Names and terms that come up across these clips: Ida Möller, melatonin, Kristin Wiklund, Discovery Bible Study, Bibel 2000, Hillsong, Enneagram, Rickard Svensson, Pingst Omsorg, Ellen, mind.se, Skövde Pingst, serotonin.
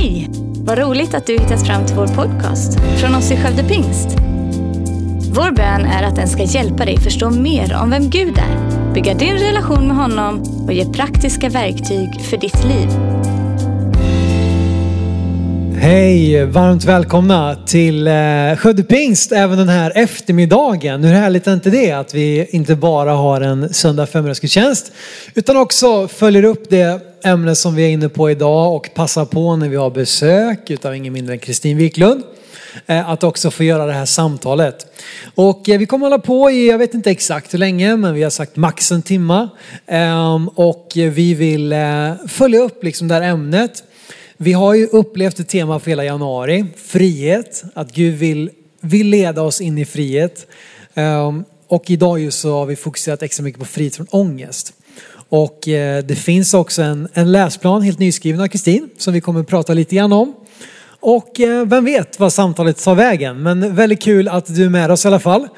Hej! Vad roligt att du hittat fram till vår podcast från oss i Skövde Pingst. Vår bön är att den ska hjälpa dig förstå mer om vem Gud är, bygga din relation med honom och ge praktiska verktyg för ditt liv. Hej, varmt välkomna till Skövde Pingst även den här eftermiddagen. Hur härligt är inte det att vi inte bara har en söndag förmiddagsgudstjänst utan också följer upp det ämne som vi är inne på idag och passar på när vi har besök utav ingen mindre än Kristin Wiklund att också få göra det här samtalet. Och vi kommer hålla på i, jag vet inte exakt hur länge, men vi har sagt max en timme och vi vill följa upp liksom det här ämnet. Vi har ju upplevt ett tema för hela januari, frihet, att Gud vill leda oss in i frihet. Och idag just så har vi fokuserat extra mycket på frihet från ångest. Och det finns också en läsplan helt nyskriven av Kristin som vi kommer att prata lite grann om. Och vem vet vad samtalet tar vägen, men väldigt kul att du är med oss i alla fall.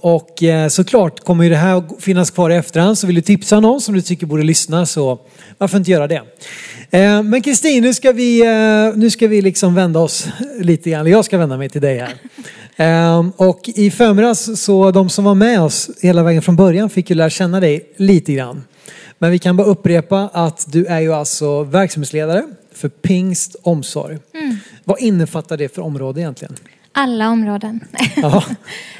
Och såklart kommer ju det här finnas kvar i efterhand, så vill du tipsa någon som du tycker borde lyssna så varför inte göra det. Men Kristin, nu ska vi liksom vända oss lite grann. Jag ska vända mig till dig här. Och i förmiddags så de som var med oss hela vägen från början fick ju lära känna dig lite grann. Men vi kan bara upprepa att du är ju alltså verksamhetsledare för Pingst Omsorg. Mm. Vad innefattar det för område egentligen? Alla områden. Ja.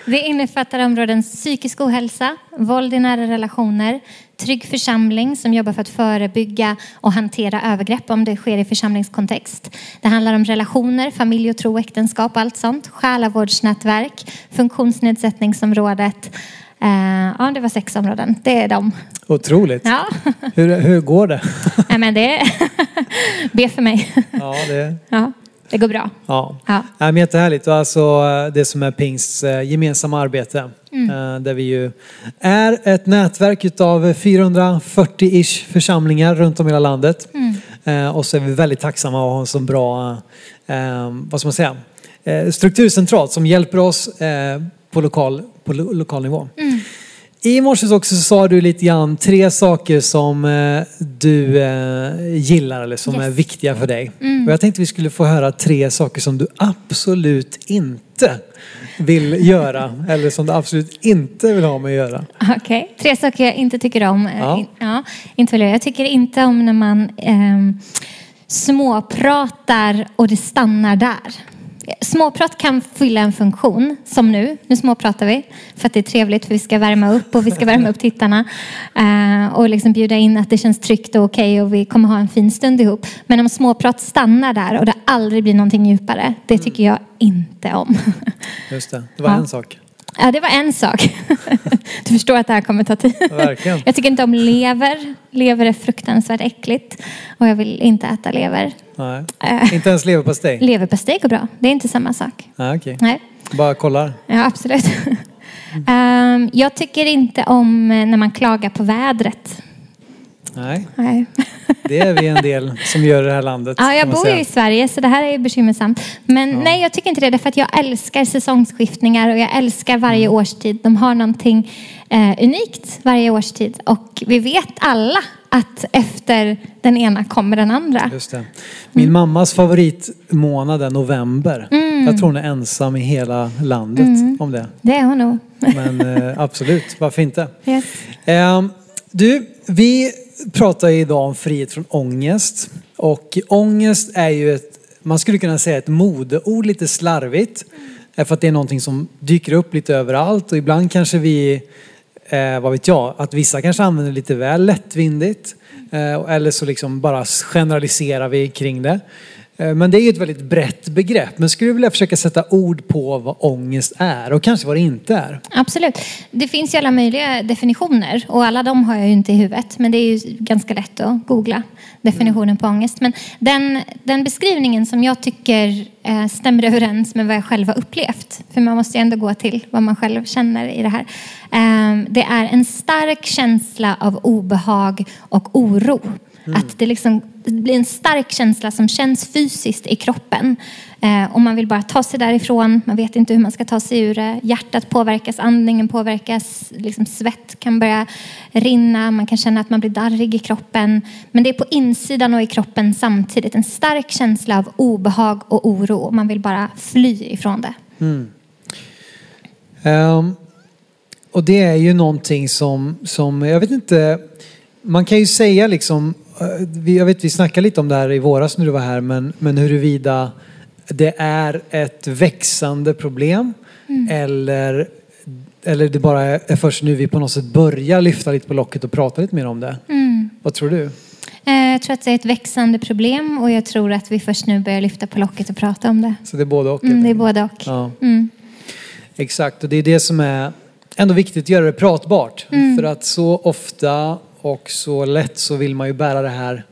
Det innefattar områden psykisk ohälsa, våld i nära relationer, trygg församling som jobbar för att förebygga och hantera övergrepp om det sker i församlingskontext. Det handlar om relationer, familj och tro, äktenskap, allt sånt. Själavårdsnätverk, funktionsnedsättningsområdet. Ja, det var 6 områden. Det är de. Otroligt. Ja. Hur går det? Nej, men det be för mig. Ja, det. Ja, det går bra. Ja. Ja. Ja, men jättehärligt. Alltså det som är Pingsts gemensamma arbete. Mm. Där vi ju är ett nätverk utav 440-ish församlingar runt om i hela landet. Mm. Och så är vi väldigt tacksamma att ha en så bra vad ska man säga? Strukturcentralt som hjälper oss på lokal nivå. Mm. I morse också så sa du lite grann 3 saker som du gillar eller som är viktiga för dig. Mm. Och jag tänkte vi skulle få höra 3 saker som du absolut inte vill göra eller som du absolut inte vill ha med att göra. Okej, 3 saker jag inte tycker om. Ja. Ja, inte vill jag. Jag tycker inte om när man småpratar och det stannar där. Småprat kan fylla en funktion som nu småpratar vi för att det är trevligt, för vi ska värma upp och vi ska värma upp tittarna och liksom bjuda in att det känns tryggt och okej och vi kommer ha en fin stund ihop. Men om småprat stannar där och det aldrig blir någonting djupare, det tycker jag inte om. Just det, det var en sak. Ja, det var en sak. Du förstår att det här kommer ta tid. Verkligen. Jag tycker inte om lever. Lever är fruktansvärt äckligt. Och jag vill inte äta lever. Nej. Inte ens leverpastej? Leverpastej går bra. Det är inte samma sak. Ah, okay. Nej. Bara kollar. Ja, absolut. Jag tycker inte om när man klagar på vädret. Nej. Nej. Det är vi en del som gör det här landet. Ja, jag bor ju i Sverige så det här är bekymmersamt. Men nej, jag tycker inte det. För att jag älskar säsongsskiftningar och jag älskar varje årstid. De har någonting unikt varje årstid. Och vi vet alla att efter den ena kommer den andra. Just det. Min mammas favoritmånad är november. Mm. Jag tror hon är ensam i hela landet om det. Det är hon nog. Men absolut, varför inte? Yes. Vi pratar idag om frihet från ångest. Och ångest är ju man skulle kunna säga ett modeord lite slarvigt. För att det är någonting som dyker upp lite överallt. Och ibland kanske vi, vad vet jag, att vissa kanske använder lite väl lättvindigt. Eller så liksom bara generaliserar vi kring det. Men det är ju ett väldigt brett begrepp. Men skulle du vilja försöka sätta ord på vad ångest är och kanske vad det inte är? Absolut. Det finns ju alla möjliga definitioner och alla de har jag ju inte i huvudet. Men det är ju ganska lätt att googla definitionen på ångest. Men den beskrivningen som jag tycker stämmer överens med vad jag själv har upplevt. För man måste ju ändå gå till vad man själv känner i det här. Det är en stark känsla av obehag och oro Mm. Att det liksom blir en stark känsla som känns fysiskt i kroppen. Och man vill bara ta sig därifrån. Man vet inte hur man ska ta sig ur det. Hjärtat påverkas, andningen påverkas. Liksom svett kan börja rinna. Man kan känna att man blir darrig i kroppen. Men det är på insidan och i kroppen samtidigt. En stark känsla av obehag och oro. Man vill bara fly ifrån det. Mm. Och det är ju någonting som jag vet inte, man kan ju säga liksom, jag vet vi snackade lite om det här i våras när du var här, men huruvida det är ett växande problem eller det bara är först nu vi på något sätt börjar lyfta lite på locket och prata lite mer om det. Mm. Vad tror du? Jag tror att det är ett växande problem och jag tror att vi först nu börjar lyfta på locket och prata om det. Så det är både och? Det är både och. Ja. Mm. Exakt, och det är det som är ändå viktigt att göra det pratbart. Mm. För att så ofta och så lätt så vill man ju bära det här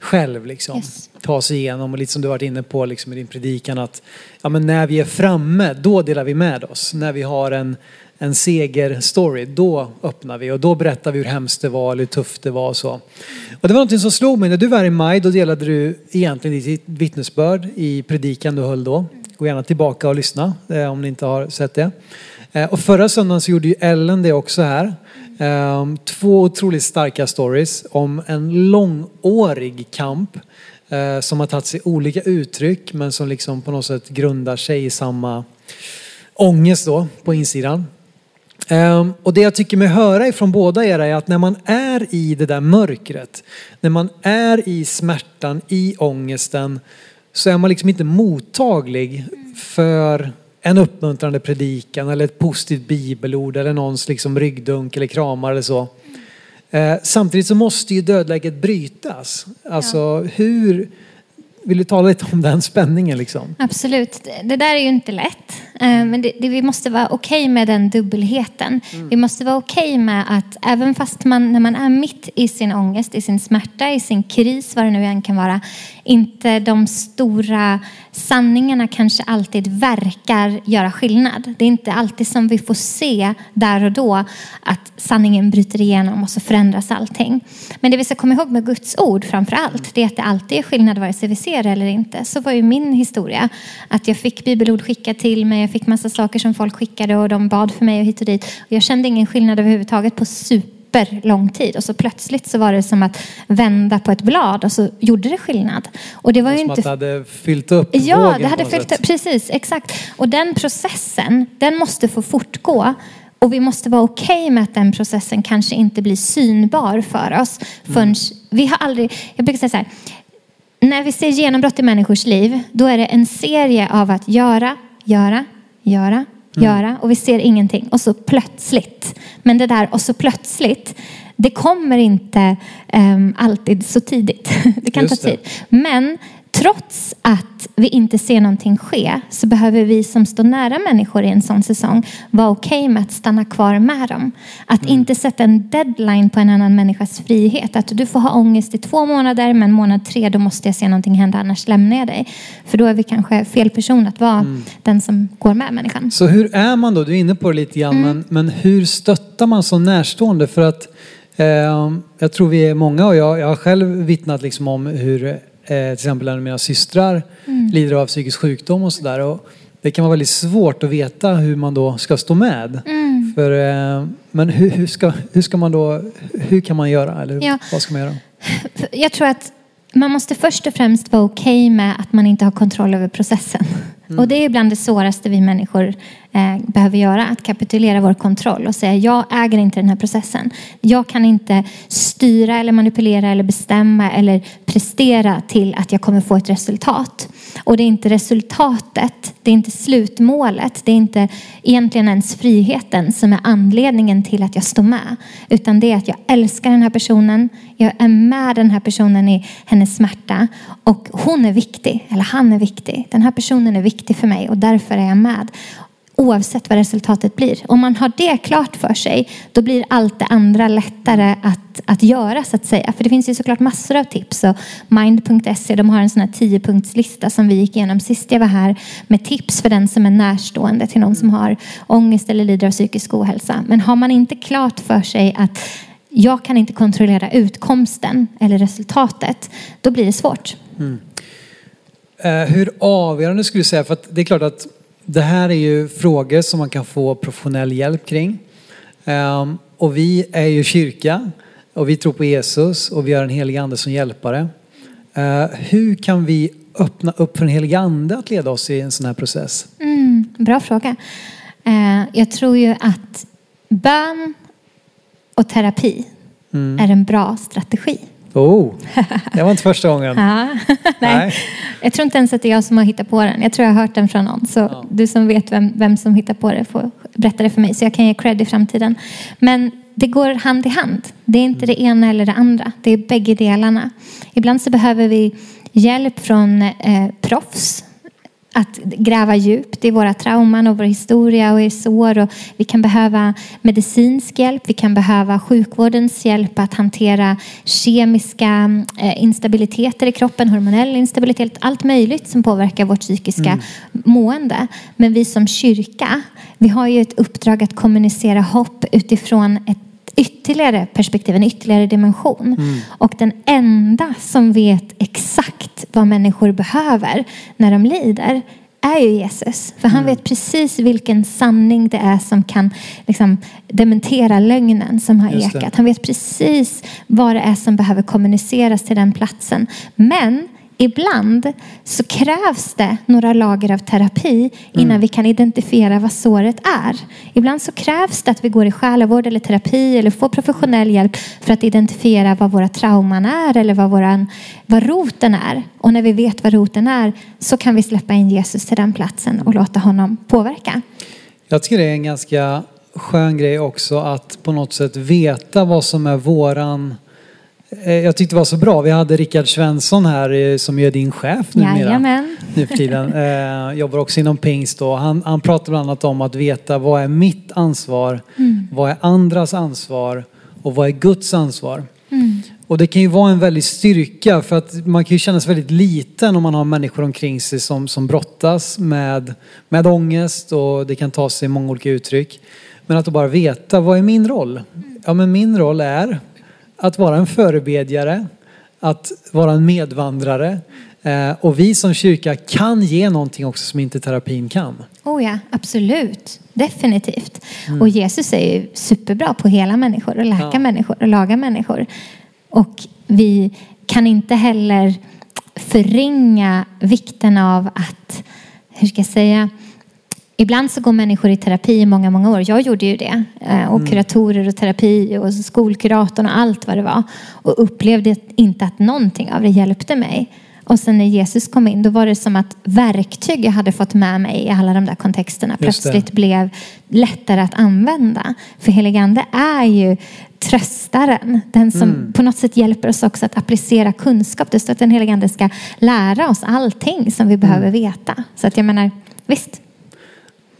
själv. Liksom. Yes. Ta sig igenom och lite som du varit inne på liksom, i din predikan. Att ja, men när vi är framme, då delar vi med oss. När vi har en segerstory, då öppnar vi. Och då berättar vi hur hemskt det var eller hur tufft det var. Och så. Och det var något som slog mig. När du var i maj, då delade du egentligen ditt vittnesbörd i predikan du höll då. Gå gärna tillbaka och lyssna om ni inte har sett det. Och förra söndagen så gjorde ju Ellen det också här. Två otroligt starka stories om en långårig kamp som har tagit sig olika uttryck men som liksom på något sätt grundar sig i samma ångest då på insidan. Och det jag tycker mig höra ifrån båda era är att när man är i det där mörkret, när man är i smärtan, i ångesten, så är man liksom inte mottaglig för en uppmuntrande predikan eller ett positivt bibelord eller någons liksom ryggdunk eller kramar eller så. Samtidigt så måste ju dödläget brytas. Alltså hur... Vill du tala lite om den spänningen liksom? Absolut. Det där är ju inte lätt. Men vi måste vara okej med den dubbelheten. Mm. Vi måste vara okej med att även fast man, när man är mitt i sin ångest, i sin smärta, i sin kris, vad det nu än kan vara, inte de stora sanningarna kanske alltid verkar göra skillnad. Det är inte alltid som vi får se där och då att sanningen bryter igenom och så förändras allting. Men det vi ska komma ihåg med Guds ord framför allt, det är att det alltid är skillnad vare sig vi ser eller inte. Så var ju min historia att jag fick bibelord skickat till mig, jag fick massa saker som folk skickade och de bad för mig och hit och dit. Och jag kände ingen skillnad överhuvudtaget på superlång tid. Och så plötsligt så var det som att vända på ett blad och så gjorde det skillnad. Och det var ju som inte... att det hade fyllt upp vågen. Ja, det hade fyllt upp, precis, exakt. Och den processen, den måste få fortgå. Och vi måste vara okej med att den processen kanske inte blir synbar för oss. Förrän vi har aldrig... Jag brukar säga så här... När vi ser genombrott i människors liv, då är det en serie av att göra och vi ser ingenting. Och så plötsligt. Men det där och så plötsligt, det kommer inte alltid så tidigt. Det kan ta tid. Men trots att vi inte ser någonting ske så behöver vi som står nära människor i en sån säsong vara okej med att stanna kvar med dem. Att inte sätta en deadline på en annan människas frihet. Att du får ha ångest i 2 månader men månad 3 då måste jag se någonting hända annars lämnar jag dig. För då är vi kanske fel person att vara den som går med människan. Så hur är man då? Du är inne på det lite grann men hur stöttar man så närstående för att jag tror vi är många och jag har själv vittnat liksom om hur till exempel en av mina systrar lider av psykisk sjukdom och sådär. Och det kan vara väldigt svårt att veta hur man då ska stå med. Mm. För, men hur ska man då, hur kan man göra? Eller vad ska man göra? Jag tror att man måste först och främst vara okej med att man inte har kontroll över processen. Mm. Och det är ibland det svåraste vi människor behöver göra. Att kapitulera vår kontroll och säga jag äger inte den här processen. Jag kan inte styra eller manipulera eller bestämma eller prestera till att jag kommer få ett resultat. Och det är inte resultatet, det är inte slutmålet, det är inte egentligen ens friheten som är anledningen till att jag står med. Utan det är att jag älskar den här personen, jag är med den här personen i hennes smärta och hon är viktig, eller han är viktig. Den här personen är viktig för mig och därför är jag med. Oavsett vad resultatet blir. Om man har det klart för sig, då blir allt det andra lättare att göra så att säga. För det finns ju såklart massor av tips. Och mind.se, de har en sån här 10-punktslista som vi gick igenom sist jag var här. Med tips för den som är närstående till någon som har ångest eller lider av psykisk ohälsa. Men har man inte klart för sig att jag kan inte kontrollera utkomsten eller resultatet, då blir det svårt. Mm. Hur avgörande skulle du säga, för att det är klart att det här är ju frågor som man kan få professionell hjälp kring. Och vi är ju kyrka och vi tror på Jesus och vi har en helig ande som hjälpare. Hur kan vi öppna upp för en helig ande att leda oss i en sån här process? Mm, bra fråga. Jag tror ju att bön och terapi är en bra strategi. Oh, det var inte första gången. Ja, nej. Jag tror inte ens att det är jag som har hittat på den. Jag tror jag har hört den från någon. Så ja. Du som vet vem som hittar på det får berätta det för mig. Så jag kan ge cred i framtiden. Men det går hand i hand. Det är inte det ena eller det andra. Det är bägge delarna. Ibland så behöver vi hjälp från proffs. Att gräva djupt i våra trauman och vår historia och i sår. Och vi kan behöva medicinsk hjälp. Vi kan behöva sjukvårdens hjälp att hantera kemiska instabiliteter i kroppen. Hormonell instabilitet. Allt möjligt som påverkar vårt psykiska mående. Men vi som kyrka, vi har ju ett uppdrag att kommunicera hopp utifrån ett ytterligare perspektiv, en ytterligare dimension. Och den enda som vet exakt vad människor behöver när de lider är ju Jesus. För han vet precis vilken sanning det är som kan liksom dementera lögnen som har ekat. Han vet precis vad det är som behöver kommuniceras till den platsen. Men ibland så krävs det några lager av terapi innan vi kan identifiera vad såret är. Ibland så krävs det att vi går i själavård eller terapi eller får professionell hjälp för att identifiera vad våra trauman är eller vad roten är. Och när vi vet vad roten är så kan vi släppa in Jesus till den platsen och låta honom påverka. Jag tycker det är en ganska skön grej också att på något sätt veta vad som är våran... Jag tyckte det var så bra. Vi hade Rickard Svensson här som är din chef numera. Nu för tiden. Jobbar också inom Pingst. Då. Han pratar bland annat om att veta vad är mitt ansvar, vad är andras ansvar och vad är Guds ansvar. Och det kan ju vara en väldigt styrka för att man kan ju kännas väldigt liten om man har människor omkring sig som brottas med ångest och det kan ta sig många olika uttryck. Men att bara veta, vad är min roll? Ja, men min roll är att vara en förebedjare, att vara en medvandrare. Och vi som kyrka kan ge någonting också som inte terapin kan. Oh ja, absolut. Definitivt. Och Jesus är ju superbra på hela människor och läka människor och laga människor. Och vi kan inte heller förringa vikten av att, hur ska jag säga... Ibland så går människor i terapi i många, många år. Jag gjorde ju det. Och kuratorer och terapi och skolkuratorn och allt vad det var. Och upplevde inte att någonting av det hjälpte mig. Och sen när Jesus kom in, då var det som att verktyg jag hade fått med mig i alla de där kontexterna plötsligt blev lättare att använda. För heligande är ju tröstaren. Den som på något sätt hjälper oss också att applicera kunskap. Det står att den heligande ska lära oss allting som vi behöver veta. Så att jag menar, visst.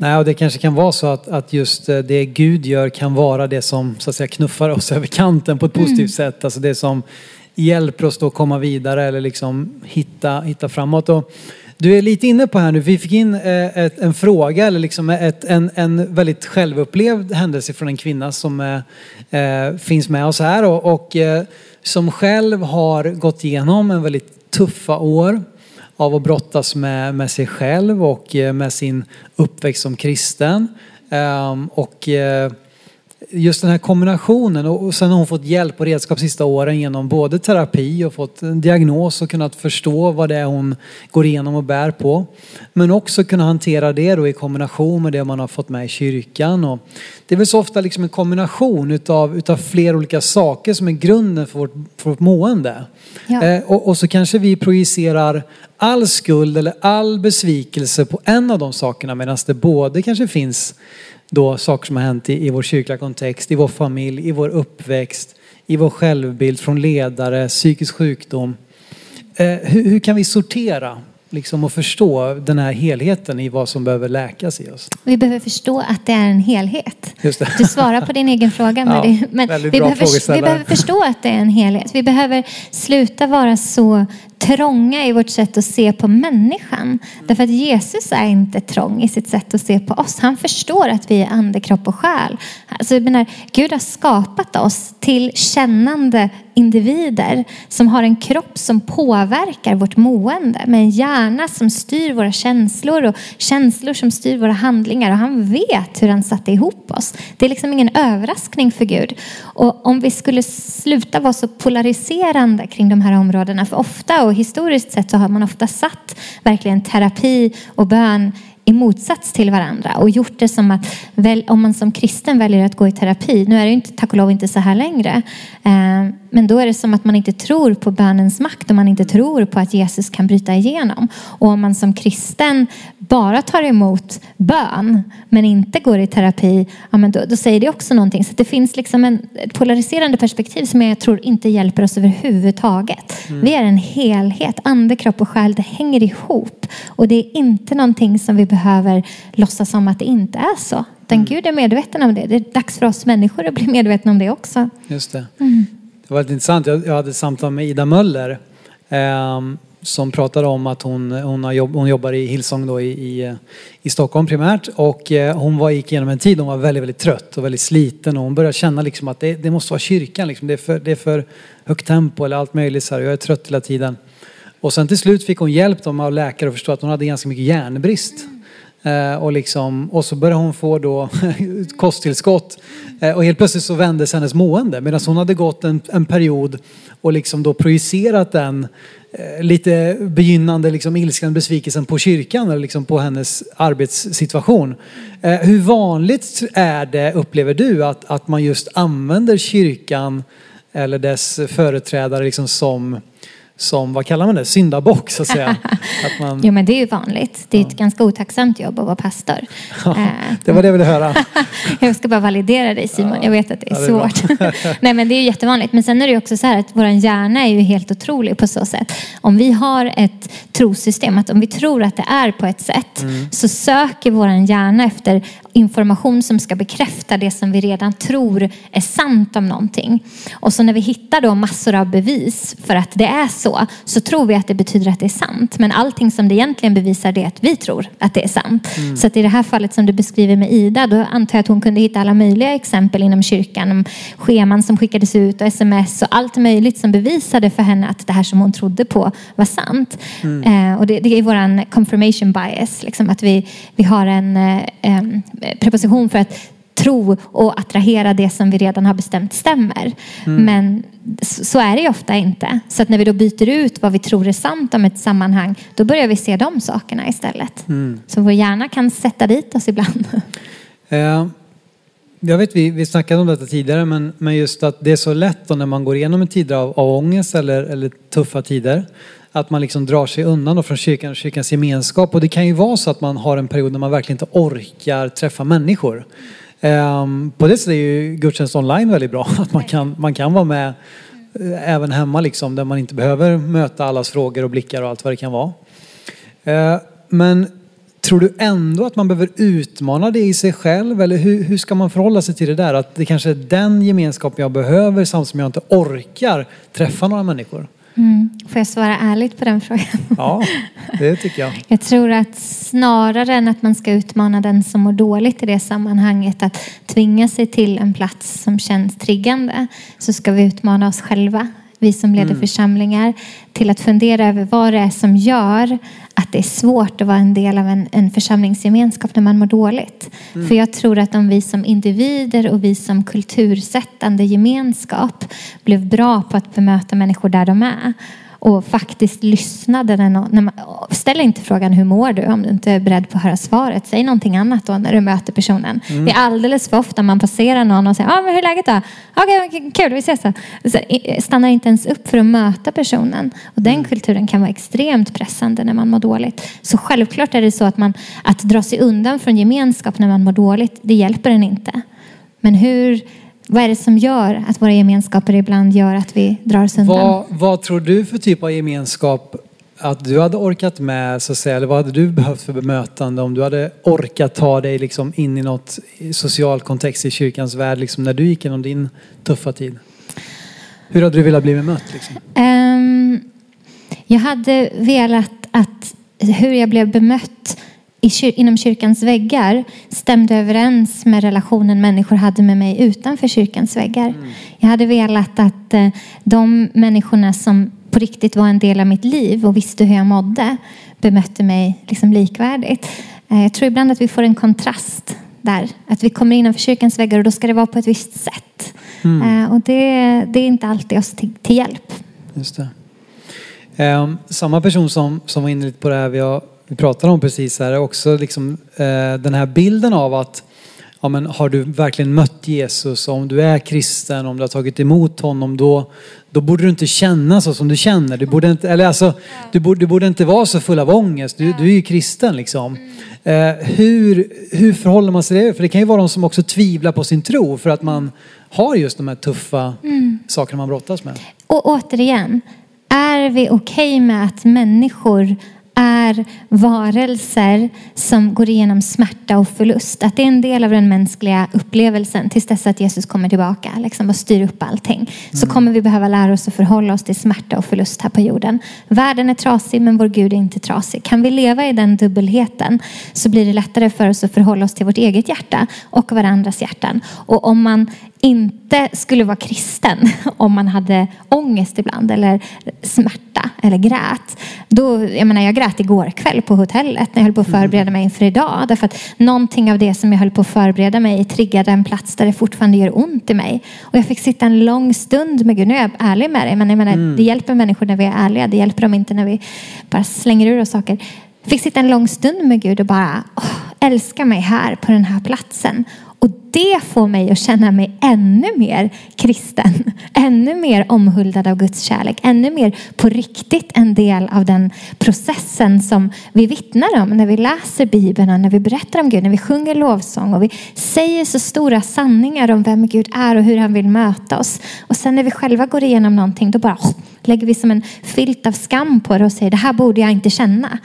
Nej, och det kanske kan vara så att just det Gud gör kan vara det som så att säga knuffar oss över kanten på ett positivt sätt. Alltså det som hjälper oss att komma vidare eller liksom hitta framåt. Och du är lite inne på här nu. Vi fick in en fråga eller liksom en väldigt självupplevd händelse från en kvinna som finns med oss här. Och som själv har gått igenom en väldigt tuffa år. Av att brottas med sig själv och med sin uppväxt som kristen. Och just den här kombinationen. Och sen har hon fått hjälp och redskap sista åren genom både terapi och fått en diagnos och kunnat förstå vad det är hon går igenom och bär på. Men också kunna hantera det då i kombination med det man har fått med i kyrkan. Och det är väl så ofta liksom en kombination utav flera olika saker som är grunden för vårt mående. Ja. Och så kanske vi projicerar all skuld eller all besvikelse på en av de sakerna medan det både kanske finns då saker som har hänt i vår kyrkliga kontext, i vår familj, i vår uppväxt, i vår självbild från ledare, psykisk sjukdom. Hur kan vi sortera liksom, och förstå den här helheten i vad som behöver läkas i oss? Vi behöver förstå att det är en helhet. Just det. Du svarar på din egen fråga. Men vi behöver förstå att det är en helhet. Vi behöver sluta vara så trånga i vårt sätt att se på människan. Därför att Jesus är inte trång i sitt sätt att se på oss. Han förstår att vi är ande, kropp och själ. Alltså, jag menar, Gud har skapat oss till kännande individer som har en kropp som påverkar vårt mående, med en hjärna som styr våra känslor och känslor som styr våra handlingar, och han vet hur han satte ihop oss. Det är liksom ingen överraskning för Gud. Och om vi skulle sluta vara så polariserande kring de här områdena, för ofta och historiskt sett så har man ofta satt verkligen terapi och bön i motsats till varandra och gjort det som att om man som kristen väljer att gå i terapi, nu är det ju inte, tack och lov, inte så här längre, men då är det som att man inte tror på bönens makt och man inte tror på att Jesus kan bryta igenom. Och om man som kristen bara tar emot bön men inte går i terapi, ja, men då säger det också någonting. Så det finns liksom ett polariserande perspektiv som jag tror inte hjälper oss överhuvudtaget. Vi är en helhet, ande, kropp och själ, det hänger ihop, och det är inte någonting som vi behöver låtsas som att det inte är så. Utan Gud är medveten om det. Det är dags för oss människor att bli medvetna om det också. Just det. Det var intressant. Jag hade ett samtal med Ida Möller som pratade om att hon jobbar i Hillsong då i Stockholm primärt, och hon gick igenom en tid hon var väldigt, väldigt trött och väldigt sliten, och hon började känna liksom att det måste vara kyrkan liksom. Det är för högt tempo eller allt möjligt så här. Jag är trött hela tiden. Och sen till slut fick hon hjälp av läkare och förstå att hon hade ganska mycket järnbrist. Och så började hon få då kosttillskott, och helt plötsligt så vändes hennes mående, medan hon hade gått en period och liksom då projicerat den lite begynnande liksom ilskan, besvikelsen på kyrkan eller liksom på hennes arbetssituation. Hur vanligt är det, upplever du, att man just använder kyrkan eller dess företrädare liksom som, vad kallar man det? Syndabock, så att säga. Att man... Jo, men det är ju vanligt. Det är ett ganska otacksamt jobb att vara pastor. Ja, det var det jag ville höra. Jag ska bara validera dig, Simon. Ja, jag vet att det är svårt. Nej, men det är ju jättevanligt. Men sen är det ju också så här att vår hjärna är ju helt otrolig på så sätt. Om vi har ett trosystem, att om vi tror att det är på ett sätt, så söker vår hjärna efter information som ska bekräfta det som vi redan tror är sant om någonting. Och så när vi hittar då massor av bevis för att det är så tror vi att det betyder att det är sant. Men allting som det egentligen bevisar, det är att vi tror att det är sant. Så att i det här fallet som du beskriver med Ida, då antar jag att hon kunde hitta alla möjliga exempel inom kyrkan, om scheman som skickades ut och sms och allt möjligt som bevisade för henne att det här som hon trodde på var sant. Och det är våran confirmation bias, liksom, att vi har en preposition för att tro och attrahera det som vi redan har bestämt stämmer. Men så är det ju ofta inte. Så att när vi då byter ut vad vi tror är sant om ett sammanhang, då börjar vi se de sakerna istället. Så vår hjärna kan sätta dit oss ibland. Jag vet, vi snackade om detta tidigare, men just att det är så lätt då, när man går igenom en tid av ångest eller tuffa tider, att man liksom drar sig undan då från kyrkan och kyrkans gemenskap. Och det kan ju vara så att man har en period när man verkligen inte orkar träffa människor. På det sättet är ju gudstjänst online väldigt bra, att man kan vara med även hemma liksom, där man inte behöver möta allas frågor och blickar och allt vad det kan vara. Men tror du ändå att man behöver utmana det i sig själv, eller hur ska man förhålla sig till det där, att det kanske är den gemenskap jag behöver samtidigt som jag inte orkar träffa några människor? Får jag svara ärligt på den frågan? Ja, det tycker jag. Jag tror att snarare än att man ska utmana den som mår dåligt i det sammanhanget att tvinga sig till en plats som känns triggande, så ska vi utmana oss själva, vi som leder församlingar, till att fundera över vad det är som gör att det är svårt att vara en del av en församlingsgemenskap när man mår dåligt. För jag tror att om vi som individer och vi som kultursättande gemenskap blev bra på att bemöta människor där de är och faktiskt lyssnade när man ställer inte frågan hur mår du om du inte är beredd på att höra svaret, säg någonting annat då när du möter personen. Det är alldeles för ofta man passerar någon och säger, men hur är läget då? Okej, kul, vi ses då. Så stannar inte ens upp för att möta personen, och den kulturen kan vara extremt pressande när man mår dåligt. Så självklart är det så att dra sig undan från gemenskap när man mår dåligt, det hjälper den inte. Men vad är det som gör att våra gemenskaper ibland gör att vi drar oss undan? Vad tror du för typ av gemenskap att du hade orkat med, så att säga, eller vad hade du behövt för bemötande om du hade orkat ta dig liksom in i något social kontext i kyrkans värld liksom, när du gick igenom din tuffa tid? Hur hade du velat bli bemött liksom? Jag hade velat att hur jag blev bemött inom kyrkans väggar stämde överens med relationen människor hade med mig utanför kyrkans väggar. Mm. Jag hade velat att de människorna som på riktigt var en del av mitt liv och visste hur jag mådde bemötte mig liksom likvärdigt. Jag tror ibland att vi får en kontrast där. Att vi kommer innanför kyrkans väggar och då ska det vara på ett visst sätt. Mm. Och det är inte alltid oss till hjälp. Just det. Samma person som var inne lite på det här vi pratade om precis här är också liksom, den här bilden av att ja, men har du verkligen mött Jesus, om du är kristen, om du har tagit emot honom, då borde du inte känna så som du känner. Du borde inte, eller alltså, du borde inte vara så full av ångest. Du är ju kristen liksom. Hur förhåller man sig det? För det kan ju vara de som också tvivlar på sin tro för att man har just de här tuffa sakerna man brottas med. Och återigen, är vi okej med att människor är varelser som går igenom smärta och förlust? Att det är en del av den mänskliga upplevelsen tills dess att Jesus kommer tillbaka liksom, och styr upp allting. Så kommer vi behöva lära oss att förhålla oss till smärta och förlust här på jorden. Världen är trasig men vår Gud är inte trasig. Kan vi leva i den dubbelheten så blir det lättare för oss att förhålla oss till vårt eget hjärta och varandras hjärtan. Och om man inte skulle vara kristen, om man hade ångest ibland eller smärta eller grät. Då, jag grät igår kväll på hotellet när jag höll på att förbereda mig inför idag. Därför att någonting av det som jag höll på att förbereda mig triggade en plats där det fortfarande gör ont i mig. Och jag fick sitta en lång stund med Gud. Nu är jag ärlig med dig, men det hjälper människor när vi är ärliga. Det hjälper dem inte när vi bara slänger ur oss saker. Jag fick sitta en lång stund med Gud och bara älska mig här på den här platsen. Och det får mig att känna mig ännu mer kristen. Ännu mer omhuldad av Guds kärlek. Ännu mer på riktigt en del av den processen som vi vittnar om. När vi läser Bibeln och när vi berättar om Gud. När vi sjunger lovsång och vi säger så stora sanningar om vem Gud är och hur han vill möta oss. Och sen när vi själva går igenom någonting då bara lägger vi som en filt av skam på det och säger det här borde jag inte känna.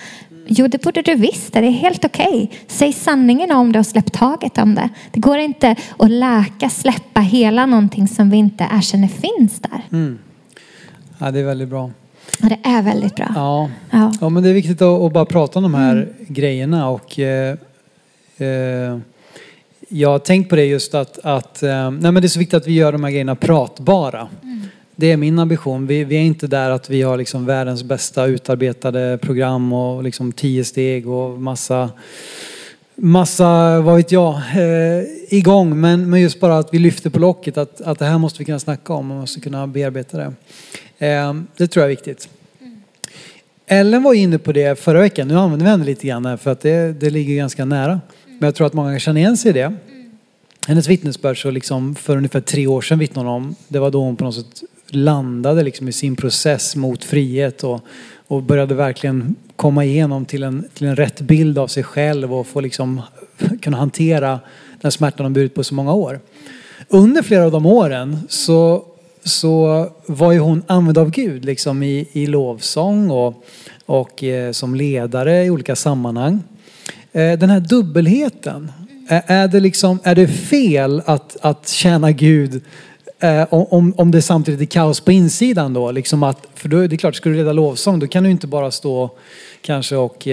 Jo, det borde du visst. Det är helt okej. Säg sanningen om det och släpp taget om det. Det går inte att släppa hela någonting som vi inte erkänner finns där. Mm. Ja, det är väldigt bra. Ja, det är väldigt bra. Ja, men det är viktigt att bara prata om de här grejerna. Och jag har tänkt på det just att det är så viktigt att vi gör de här grejerna pratbara. Det är min ambition. Vi är inte där att vi har liksom världens bästa utarbetade program och liksom 10 steg och massa vad vet jag, igång. Men just bara att vi lyfter på locket att det här måste vi kunna snacka om och måste kunna bearbeta det. Det tror jag är viktigt. Ellen var inne på det förra veckan. Nu använder vi henne lite grann här för att det ligger ganska nära. Men jag tror att många känner igen sig i det. Hennes vittnesbörd så liksom för ungefär 3 år sedan vittnade hon om. Det var då hon på något sätt landade liksom i sin process mot frihet och började verkligen komma igenom till en rätt bild av sig själv och få liksom kunna hantera den smärtan hon burit på så många år. Under flera av de åren så var ju hon använd av Gud liksom i lovsång och som ledare i olika sammanhang. Den här dubbelheten. Är det fel att tjäna Gud om det samtidigt är kaos på insidan då? Liksom för då är det klart, ska du leda lovsång då kan du inte bara stå kanske och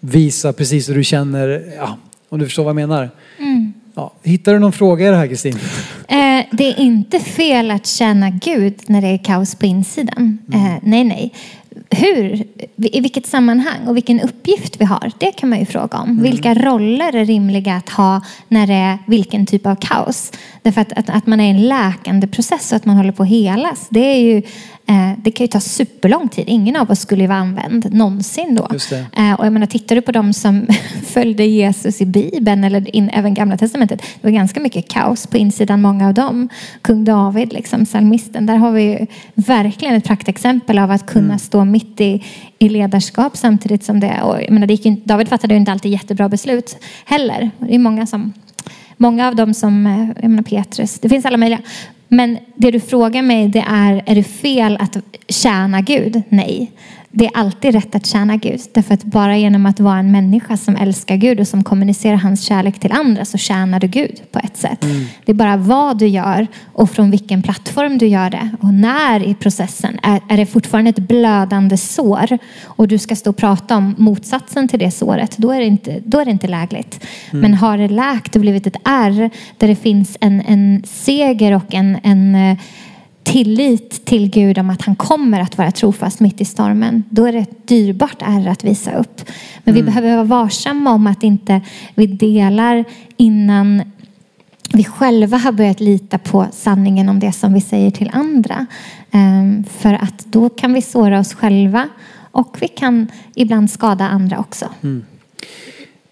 visa precis hur du känner. Ja, om du förstår vad jag menar. Mm. Ja, hittar du någon fråga i det här, Kristin? Det är inte fel att tjäna Gud när det är kaos på insidan. Nej. Hur, i vilket sammanhang och vilken uppgift vi har, det kan man ju fråga om. Vilka roller är rimliga att ha när det är vilken typ av kaos? Därför att man är i en läkande process och att man håller på att helas, det är ju det kan ju ta superlång tid. Ingen av oss skulle vara använd någonsin då. Och jag menar, tittar du på de som följde Jesus i Bibeln eller även Gamla Testamentet, det var ganska mycket kaos på insidan, många av dem. Kung David, liksom, psalmisten, där har vi ju verkligen ett praktexempel av att kunna stå mitt i ledarskap samtidigt som det. Och jag menar, David fattade ju inte alltid jättebra beslut heller. Det är många av dem som, jag menar Petrus, det finns alla möjliga. Men det du frågar mig det är det fel att tjäna Gud? Nej. Det är alltid rätt att tjäna Gud. Därför att bara genom att vara en människa som älskar Gud och som kommunicerar hans kärlek till andra så tjänar du Gud på ett sätt. Mm. Det är bara vad du gör och från vilken plattform du gör det. Och när i processen är det fortfarande ett blödande sår och du ska stå och prata om motsatsen till det såret, då är det inte lägligt. Mm. Men har det läkt och blivit ett ärr där det finns en seger och en tillit till Gud om att han kommer att vara trofast mitt i stormen, då är det ett dyrbart ärr att visa upp. Men vi behöver vara varsamma om att inte vi delar innan vi själva har börjat lita på sanningen om det som vi säger till andra. För att då kan vi såra oss själva och vi kan ibland skada andra också. Mm.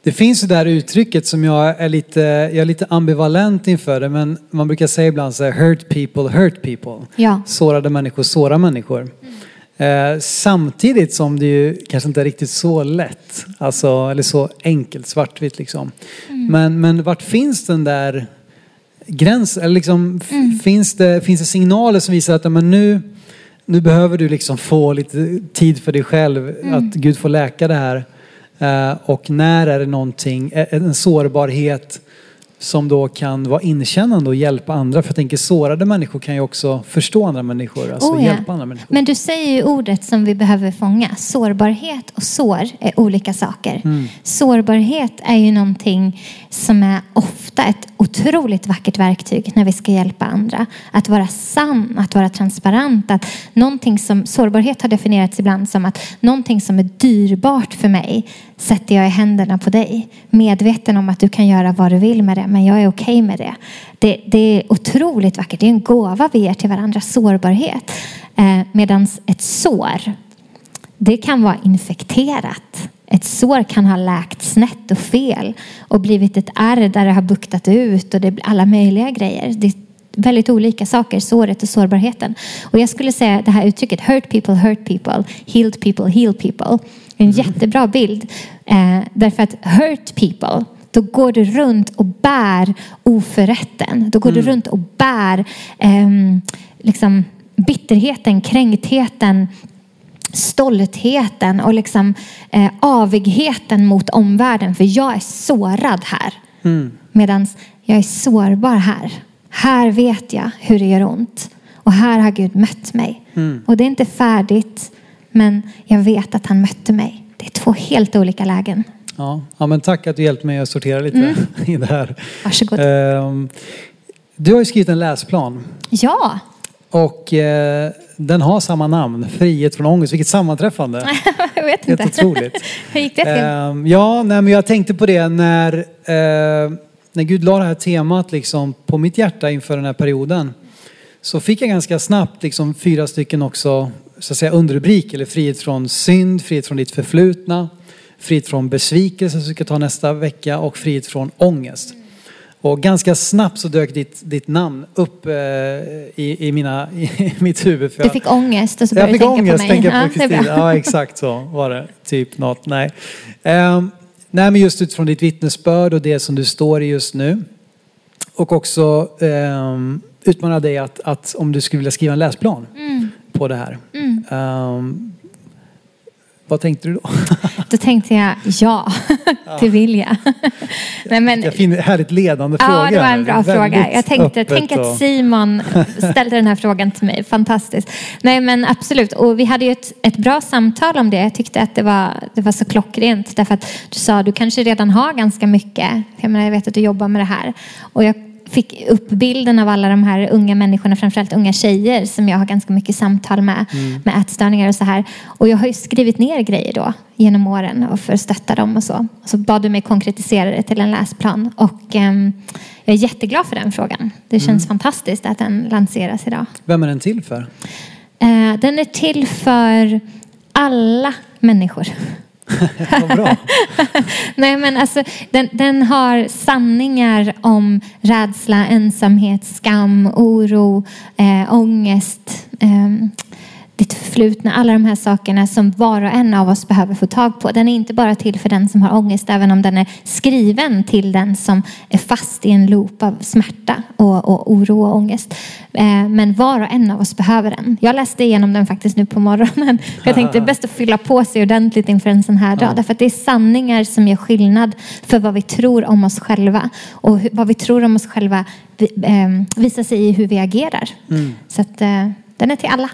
Det finns det där uttrycket som jag är lite ambivalent inför det, men man brukar säga ibland så här, hurt people, ja. såra människor. Mm. Samtidigt som det ju kanske inte är riktigt så lätt, alltså, eller så enkelt, svartvitt liksom. Mm. Men vart finns den där gränsen, eller liksom, finns det signaler som visar att men nu behöver du liksom få lite tid för dig själv, att Gud får läka det här? Och när är det någonting, en sårbarhet som då kan vara inkännande och hjälpa andra? För jag tänker, sårade människor kan ju också förstå andra människor, alltså hjälpa andra människor. Men du säger ju ordet som vi behöver fånga. Sårbarhet och sår är olika saker. Mm. Sårbarhet är ju någonting som är ofta ett otroligt vackert verktyg när vi ska hjälpa andra. Att vara sann, att vara transparent. Att någonting som, sårbarhet har definierats ibland som att någonting som är dyrbart för mig sätter jag i händerna på dig. Medveten om att du kan göra vad du vill med det, men jag är okej med det. Det är otroligt vackert. Det är en gåva vi ger till varandra, sårbarhet. Medans ett sår, det kan vara infekterat. Ett sår kan ha läkt snett och fel och blivit ett ärr där det har buktat ut och det blir alla möjliga grejer. Det är väldigt olika saker, såret och sårbarheten. Och jag skulle säga det här uttrycket, hurt people, healed people, heal people. En jättebra bild. Därför att hurt people, då går du runt och bär oförrätten. Då går du runt och bär liksom bitterheten, kränktheten, stoltheten och liksom avigheten mot omvärlden. För jag är sårad här. Mm. Medan jag är sårbar här. Här vet jag hur det gör ont. Och här har Gud mött mig. Mm. Och det är inte färdigt, men jag vet att han mötte mig. Det är två helt olika lägen. Ja, men tack att du hjälpte mig att sortera lite i det här. Varsågod. Du har ju skrivit en läsplan. Ja. Och den har samma namn, Frihet från ångest. Vilket sammanträffande. Jag vet inte. Helt otroligt. Hur gick det till? Men jag tänkte på det när Gud la det här temat liksom på mitt hjärta inför den här perioden. Så fick jag ganska snabbt liksom 4 stycken också, så att säga, underrubrik. Eller frihet från synd, frihet från ditt förflutna. Frihet från besvikelse som vi ska ta nästa vecka. Och frihet från ångest. Och ganska snabbt så dök ditt namn upp i mitt huvud. För du fick ångest och så började du tänka på mig. Jag fick ångest, tänka på Kristin. Ja, exakt så var det. Typ något, nej. Men just utifrån ditt vittnesbörd och det som du står i just nu. Och också utmana dig att om du skulle vilja skriva en läsplan på det här. Mm. Vad tänkte du då? Då tänkte jag, det vill jag. Nej, men, jag finner här ett ledande fråga. Ja, det var en bra fråga. Jag tänkte, tänk att Simon ställde den här frågan till mig. Fantastiskt. Nej, men absolut. Och vi hade ju ett bra samtal om det. Jag tyckte att det var så klockrent. Därför att du sa, du kanske redan har ganska mycket. Jag vet att du jobbar med det här. Och jag fick upp bilden av alla de här unga människorna, framförallt unga tjejer som jag har ganska mycket samtal med ätstörningar och så här. Och jag har ju skrivit ner grejer då genom åren och för att stötta dem och så. Och så bad du mig konkretisera det till en läsplan. Och jag är jätteglad för den frågan. Det känns fantastiskt att den lanseras idag. Vem är den till för? Den är till för alla människor. Bra. Nej, men alltså, den har sanningar om rädsla, ensamhet, skam, oro, ångest, ditt förflutna, alla de här sakerna som var och en av oss behöver få tag på. Den är inte bara till för den som har ångest, även om den är skriven till den som är fast i en loop av smärta och oro och ångest. Men var och en av oss behöver den. Jag läste igenom den faktiskt nu på morgonen. Jag tänkte det är bäst att fylla på sig ordentligt inför en sån här dag. Därför att det är sanningar som gör skillnad för vad vi tror om oss själva. Och vad vi tror om oss själva visar sig i hur vi agerar. Mm. Så att den är till alla.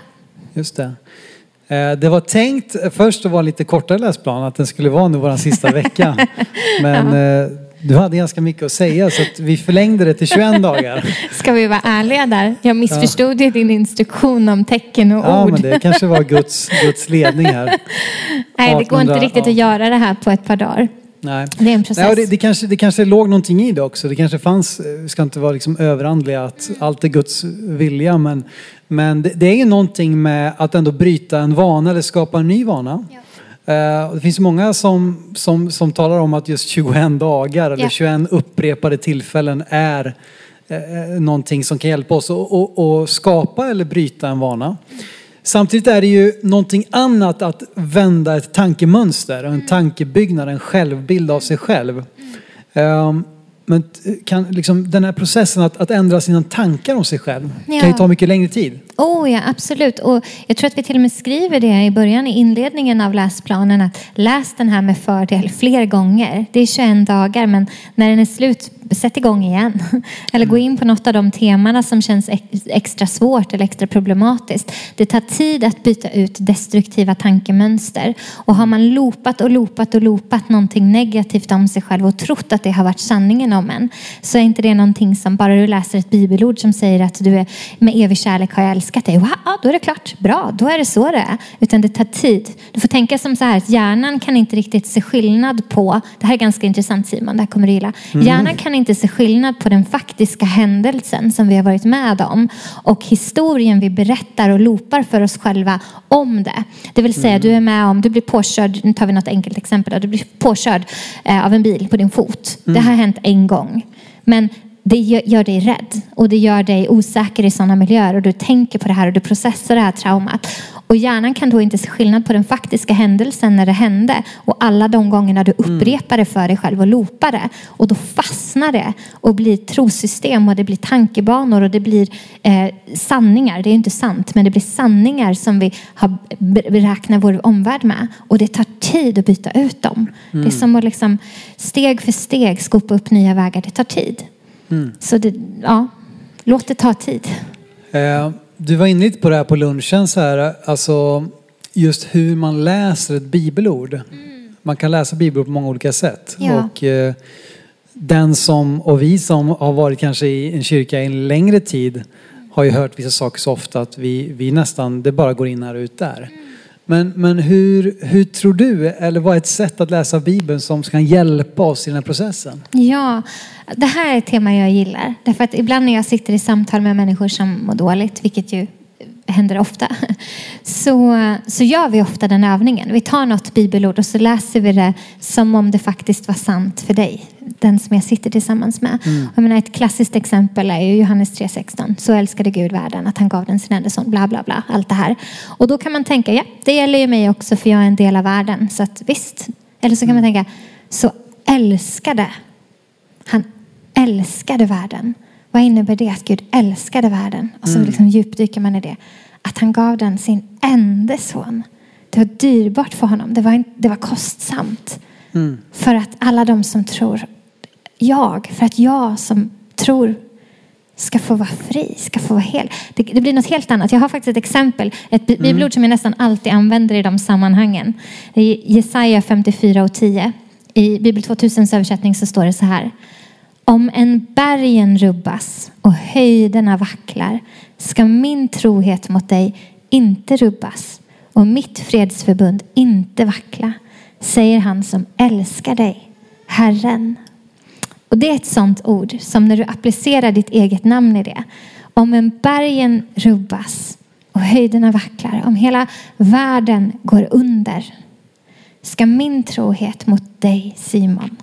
Just det. Det var tänkt först att vara lite kortare läsplan. Att den skulle vara nu vår sista vecka. Men du hade ganska mycket att säga. Så att vi förlängde det till 21 dagar. Ska vi vara ärliga där? Jag missförstod ju din instruktion om tecken och ord. Men det kanske var Guds ledning här. 1800, nej, det går inte riktigt att göra det här på ett par dagar. Nej. Det är en process. Nej, det kanske låg någonting i det också. Det kanske fanns, vi ska inte vara liksom överandliga att allt är Guds vilja. Men det är ju någonting med att ändå bryta en vana eller skapa en ny vana. Ja. Det finns många som talar om att just 21 dagar eller 21 upprepade tillfällen är någonting som kan hjälpa oss att skapa eller bryta en vana. Samtidigt är det ju någonting annat att vända ett tankemönster, en tankebyggnad, en självbild av sig själv. Men kan, liksom, den här processen att ändra sina tankar om sig själv kan ju ta mycket längre tid. Ja, absolut. Och jag tror att vi till och med skriver det i början, i inledningen av läsplanen, att läs den här med fördel fler gånger. Det är 21 dagar, men när den är slut, sätt igång igen. Eller gå in på något av de temana som känns extra svårt eller extra problematiskt. Det tar tid att byta ut destruktiva tankemönster. Och har man loopat någonting negativt om sig själv och trott att det har varit sanningen om en, så är inte det någonting som bara du läser ett bibelord som säger att du är med evig kärlek har jag älskat dig. Wow, då är det klart. Bra, då är det så det är. Utan det tar tid. Du får tänka som så här, att hjärnan kan inte riktigt se skillnad på, det här är ganska intressant Simon, det här kommer du gilla. Hjärnan kan inte se skillnad på den faktiska händelsen som vi har varit med om och historien vi berättar och loopar för oss själva om det. Det vill säga du är med om, du blir påkörd, nu tar vi något enkelt exempel då, du blir påkörd av en bil på din fot. Det har hänt en gång. Men det gör dig rädd och det gör dig osäker i sådana miljöer och du tänker på det här och du processar det här traumat. Och hjärnan kan då inte se skillnad på den faktiska händelsen när det hände och alla de gångerna du upprepar det för dig själv och loopar det. Och då fastnar det och blir trosystem och det blir tankebanor och det blir sanningar. Det är ju inte sant, men det blir sanningar som vi har beräknat vår omvärld med. Och det tar tid att byta ut dem. Det är som att liksom steg för steg skopa upp nya vägar. Det tar tid. Så det, låt det ta tid. Du var inne på det här på lunchen så här, alltså just hur man läser ett bibelord. Man kan läsa bibelord på många olika sätt. Och vi som har varit kanske i en kyrka en längre tid har ju hört vissa saker så ofta att vi nästan, det bara går in här och ut där. Men hur tror du, eller vad är ett sätt att läsa Bibeln som kan hjälpa oss i den här processen? Ja, det här är ett tema jag gillar. Därför att ibland när jag sitter i samtal med människor som mår dåligt, vilket ju händer ofta, så gör vi ofta den övningen. Vi tar något bibelord och så läser vi det som om det faktiskt var sant för dig. Den som jag sitter tillsammans med. Jag menar, ett klassiskt exempel är ju Johannes 3:16. Så älskade Gud världen att han gav den sin enda son. Bla bla bla. Allt det här. Och då kan man tänka, det gäller ju mig också för jag är en del av världen. Så att visst. Eller så kan man tänka, så älskade. Han älskade världen. Vad innebär det att Gud älskade världen? Och så liksom djupdyker man i det. Att han gav den sin enda son. Det var dyrbart för honom. Det var kostsamt. För att alla de som tror, för att jag som tror ska få vara fri, ska få vara hel. Det blir något helt annat. Jag har faktiskt ett exempel, ett bibelord som jag nästan alltid använder i de sammanhangen. Det är Jesaja 54:10. I Bibel 2000s översättning så står det så här: om en bergen rubbas och höjderna vacklar, ska min trohet mot dig inte rubbas och mitt fredsförbund inte vackla, säger han som älskar dig, Herren. Och det är ett sånt ord som när du applicerar ditt eget namn i det. Om en bergen rubbas och höjderna vacklar, om hela världen går under, ska min trohet mot dig, Simon,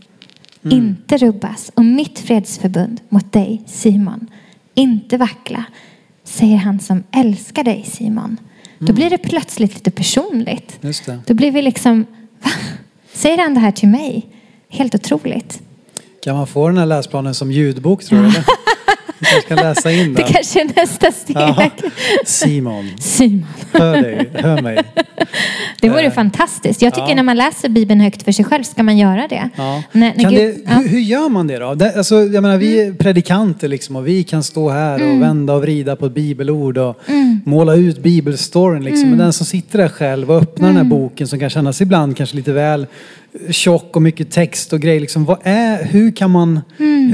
inte rubbas och mitt fredsförbund mot dig, Simon, inte vackla, säger han som älskar dig, Simon. Då blir det plötsligt lite personligt. Just det. Då blir vi liksom, va? Säger han det här till mig? Helt otroligt. Kan man få den här läsplanen som ljudbok, tror jag? Jag ska läsa in den. Det kanske är nästa steg. Aha. Simon. Hör dig, hör mig. Det vore fantastiskt. Jag tycker när man läser Bibeln högt för sig själv ska man göra det. Ja. När Gud, hur gör man det då? Det, alltså, jag menar, vi är predikanter liksom, och vi kan stå här och vända och vrida på ett bibelord och måla ut bibelstoryn. Liksom. Men den som sitter där själv och öppnar den här boken, som kan kännas ibland kanske lite väl tjock och mycket text och grejer. Liksom, hur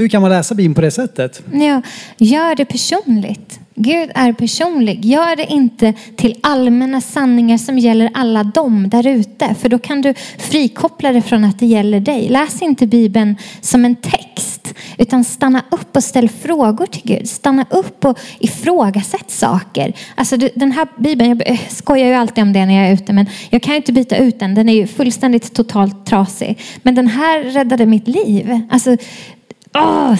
kan man läsa Bibeln på det sättet? Ja, gör det personligt. Gud är personlig. Gör det inte till allmänna sanningar som gäller alla dem där ute. För då kan du frikoppla det från att det gäller dig. Läs inte Bibeln som en text. Utan stanna upp och ställ frågor till Gud. Stanna upp och ifrågasätt saker. Alltså den här Bibeln, jag skojar ju alltid om det när jag är ute. Men jag kan ju inte byta ut den. Den är ju fullständigt totalt trasig. Men den här räddade mitt liv. Alltså...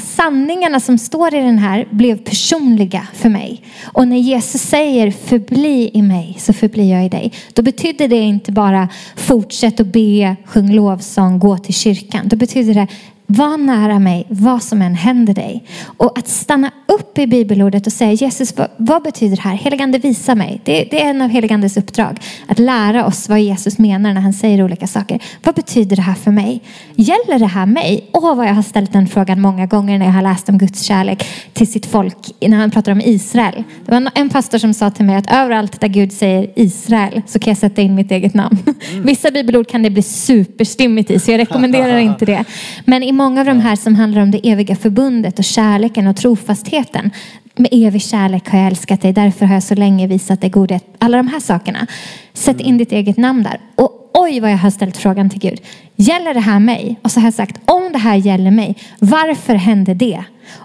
sanningarna som står i den här blev personliga för mig. Och när Jesus säger förbli i mig så förblir jag i dig. Då betyder det inte bara fortsätt att be, sjung lovsång, gå till kyrkan. Då betyder det var nära mig, vad som än händer dig. Och att stanna upp i bibelordet och säga Jesus, vad betyder det här? Heligande, visa mig. Det är en av heligandes uppdrag. Att lära oss vad Jesus menar när han säger olika saker. Vad betyder det här för mig? Gäller det här mig? Vad jag har ställt den frågan många gånger när jag har läst om Guds kärlek till sitt folk. När han pratar om Israel. Det var en pastor som sa till mig att överallt där Gud säger Israel så kan jag sätta in mitt eget namn. Vissa bibelord kan det bli superstimmigt i, så jag rekommenderar inte det. Men i många av de här som handlar om det eviga förbundet och kärleken och trofastheten. Med evig kärlek har jag älskat dig. Därför har jag så länge visat dig godhet. Alla de här sakerna. Sätt in ditt eget namn där. Och oj vad jag har ställt frågan till Gud. Gäller det här mig? Och så har jag sagt, om det här gäller mig, varför hände det?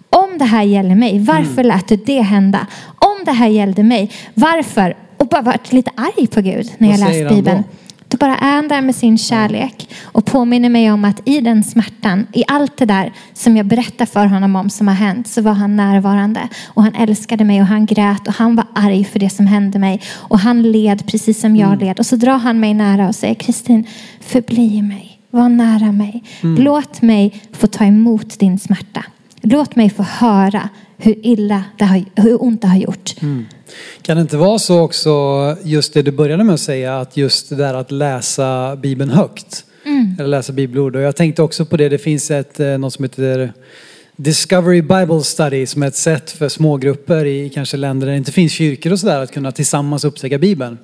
Om det här gäller mig, varför lät du det hända? Om det här gällde mig, varför? Och bara varit lite arg på Gud när jag läste Bibeln. Så bara är han där med sin kärlek och påminner mig om att i den smärtan, i allt det där som jag berättar för honom om som har hänt, så var han närvarande. Och han älskade mig och han grät och han var arg för det som hände mig. Och han led precis som jag led. Och så drar han mig nära och säger, Kristin, förbli mig, var nära mig. Låt mig få ta emot din smärta. Låt mig få höra hur ont det har gjort. Kan det inte vara så också, just det du började med att säga, att just det där att läsa Bibeln högt. Eller läsa bibelord. Och jag tänkte också på det, det finns något som heter Discovery Bible Study, som är ett sätt för smågrupper i kanske länder där det inte finns kyrkor och sådär, att kunna tillsammans upptäcka Bibeln.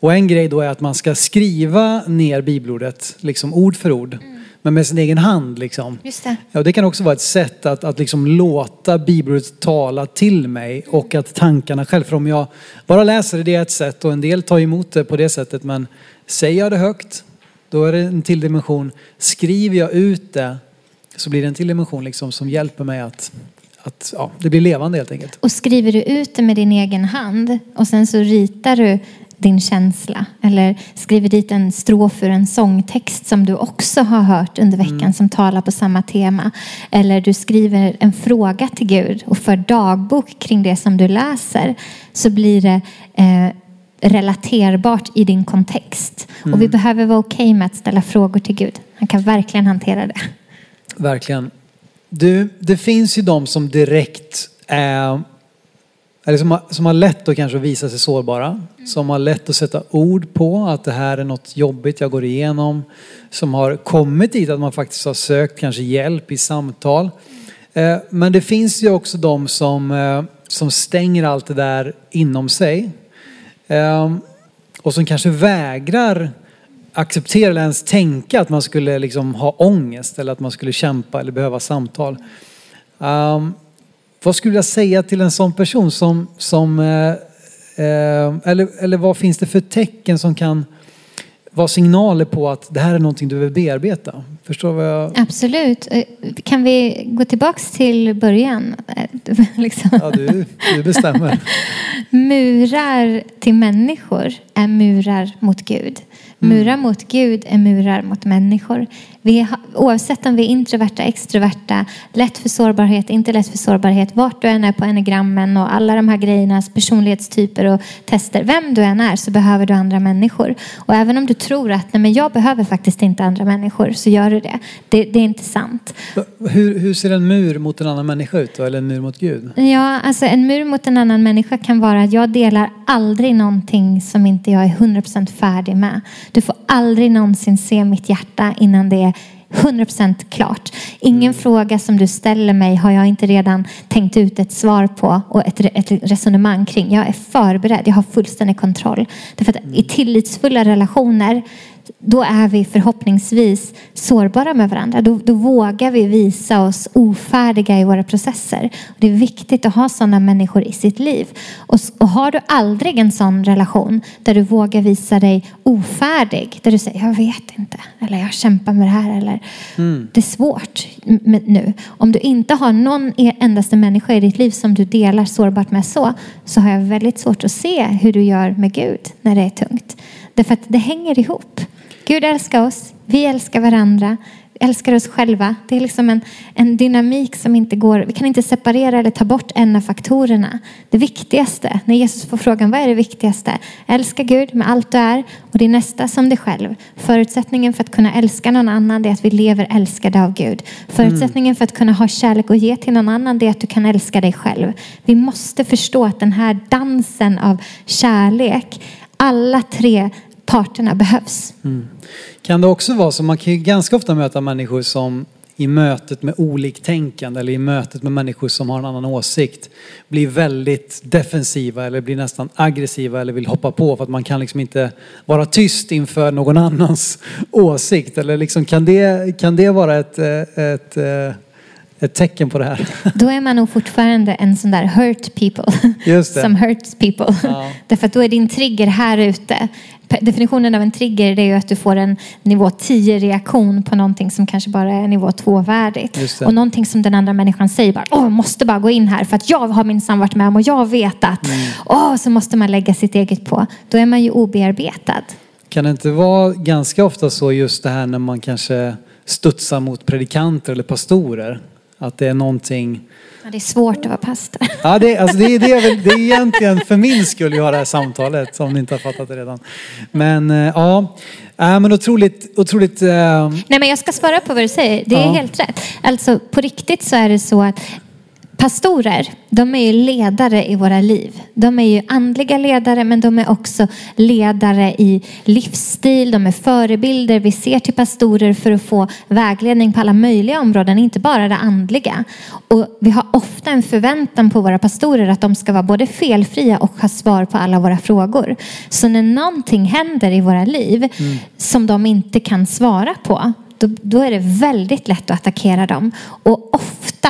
Och en grej då är att man ska skriva ner bibelordet, liksom ord för ord. Men med sin egen hand liksom. Just det. Ja, det kan också vara ett sätt att liksom låta bibelordet tala till mig. Och att tankarna själv. För om jag bara läser det är ett sätt. Och en del tar emot det på det sättet. Men säger jag det högt. Då är det en till dimension. Skriver jag ut det. Så blir det en till dimension liksom, som hjälper mig att det blir levande helt enkelt. Och skriver du ut det med din egen hand. Och sen så ritar du din känsla. Eller skriver dit en strof ur en sångtext som du också har hört under veckan som talar på samma tema. Eller du skriver en fråga till Gud och för dagbok kring det som du läser, så blir det relaterbart i din kontext. Och vi behöver vara okej med att ställa frågor till Gud. Han kan verkligen hantera det. Verkligen. Du, det finns ju de som direkt eller som har lätt att kanske visa sig sårbara. Som har lätt att sätta ord på att det här är något jobbigt jag går igenom. Som har kommit dit att man faktiskt har sökt kanske hjälp i samtal. Men det finns ju också de som stänger allt det där inom sig. Och som kanske vägrar acceptera eller ens tänka att man skulle liksom ha ångest. Eller att man skulle kämpa eller behöva samtal. Vad skulle jag säga till en sån person som vad finns det för tecken som kan vara signaler på att det här är någonting du behöver bearbeta? Förstår vad jag... Absolut. Kan vi gå tillbaks till början? liksom. Ja, du bestämmer. Murar till människor är murar mot Gud. Murar mot Gud är murar mot människor. Oavsett om vi är introverta, extroverta, lätt för sårbarhet, inte lätt för sårbarhet. Vart du än är på enneagrammen och alla de här grejerna, personlighetstyper och tester. Vem du än är så behöver du andra människor. Och även om du tror att nej, men jag behöver faktiskt inte andra människor, så gör du det. Det är inte sant. Hur ser en mur mot en annan människa ut då? Eller en mur mot Gud? Ja, alltså en mur mot en annan människa kan vara att jag delar aldrig någonting som inte jag är 100% färdig med. Du får aldrig någonsin se mitt hjärta innan det är 100% klart. Ingen fråga som du ställer mig har jag inte redan tänkt ut ett svar på och ett resonemang kring. Jag är förberedd, jag har fullständig kontroll. Därför att i tillitsfulla relationer, då är vi förhoppningsvis sårbara med varandra. Då vågar vi visa oss ofärdiga i våra processer. Det är viktigt att ha sådana människor i sitt liv. Och har du aldrig en sån relation där du vågar visa dig ofärdig. Där du säger, jag vet inte. Eller jag kämpar med det här. Eller det är svårt nu. Om du inte har någon endaste människa i ditt liv som du delar sårbart med så har jag väldigt svårt att se hur du gör med Gud när det är tungt. Därför att det hänger ihop. Gud älskar oss. Vi älskar varandra. Vi älskar oss själva. Det är liksom en dynamik som inte går. Vi kan inte separera eller ta bort en av faktorerna. Det viktigaste. När Jesus får frågan, vad är det viktigaste? Älska Gud med allt du är. Och det är nästa som dig själv. Förutsättningen för att kunna älska någon annan är att vi lever älskade av Gud. Förutsättningen för att kunna ha kärlek och ge till någon annan är att du kan älska dig själv. Vi måste förstå att den här dansen av kärlek, alla tre parterna behövs. Kan det också vara så, man kan ju ganska ofta möta människor som i mötet med oliktänkande eller i mötet med människor som har en annan åsikt blir väldigt defensiva eller blir nästan aggressiva eller vill hoppa på för att man kan liksom inte vara tyst inför någon annans åsikt. Eller liksom, kan det vara ett tecken på det här? Då är man nog fortfarande en sån där hurt people. Just det. Som hurts people. Ja. Därför att då är din trigger här ute. Definitionen av en trigger är ju att du får en nivå 10 reaktion på någonting som kanske bara är nivå 2 värdigt. Och någonting som den andra människan säger bara, måste bara gå in här för att jag har minsann varit med om och jag vet att så måste man lägga sitt eget på. Då är man ju obearbetad. Kan det inte vara ganska ofta så just det här när man kanske studsar mot predikanter eller pastorer? Att det är någonting... Ja, det är svårt att vara pastor. Ja, det är egentligen för min skull jag har det här samtalet. Om ni inte har fattat det redan. Men ja... men otroligt... Nej, men jag ska svara på vad du säger. Det är helt rätt. Alltså, på riktigt så är det så att pastorer, de är ju ledare i våra liv. De är ju andliga ledare, men de är också ledare i livsstil. De är förebilder. Vi ser till pastorer för att få vägledning på alla möjliga områden, inte bara det andliga. Och vi har ofta en förväntan på våra pastorer att de ska vara både felfria och ha svar på alla våra frågor. Så när någonting händer i våra liv som de inte kan svara på, då är det väldigt lätt att attackera dem. Och ofta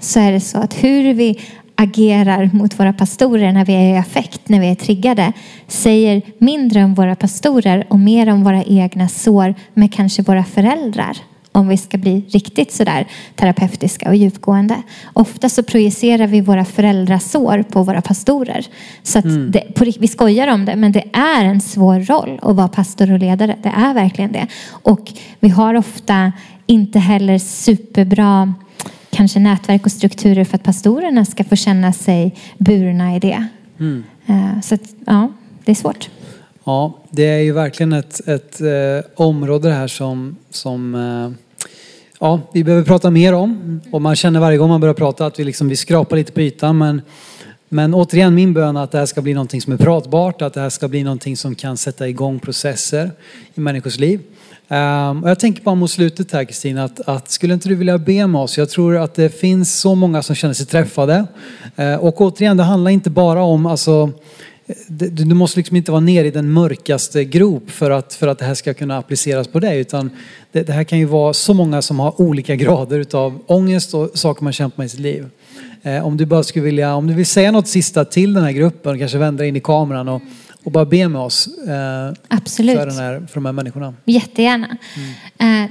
så är det så att hur vi agerar mot våra pastorer när vi är i affekt, när vi är triggade, säger mindre om våra pastorer och mer om våra egna sår med kanske våra föräldrar. Om vi ska bli riktigt sådär terapeutiska och djupgående. Ofta så projicerar vi våra föräldrasår på våra pastorer. Så att vi skojar om det. Men det är en svår roll att vara pastor och ledare. Det är verkligen det. Och vi har ofta inte heller superbra... kanske nätverk och strukturer för att pastorerna ska få känna sig burna i det. Så att, ja, det är svårt. Ja, det är ju verkligen ett område här som vi behöver prata mer om. Och man känner varje gång man börjar prata att vi skrapar lite på ytan. Men återigen, min bön är att det här ska bli någonting som är pratbart. Att det här ska bli någonting som kan sätta igång processer i människors liv. Och jag tänker bara mot slutet här, Kristin, att skulle inte du vilja be med oss? Jag tror att det finns så många som känner sig träffade. Och återigen, det handlar inte bara om... Alltså, du måste inte vara ner i den mörkaste grop för att det här ska kunna appliceras på dig. Utan det här kan ju vara så många som har olika grader av ångest och saker man kämpar med i sitt liv. Om du bara skulle vilja... Om du vill säga något sista till den här gruppen, kanske vända in i kameran och bara be med oss för de här människorna. Jättegärna.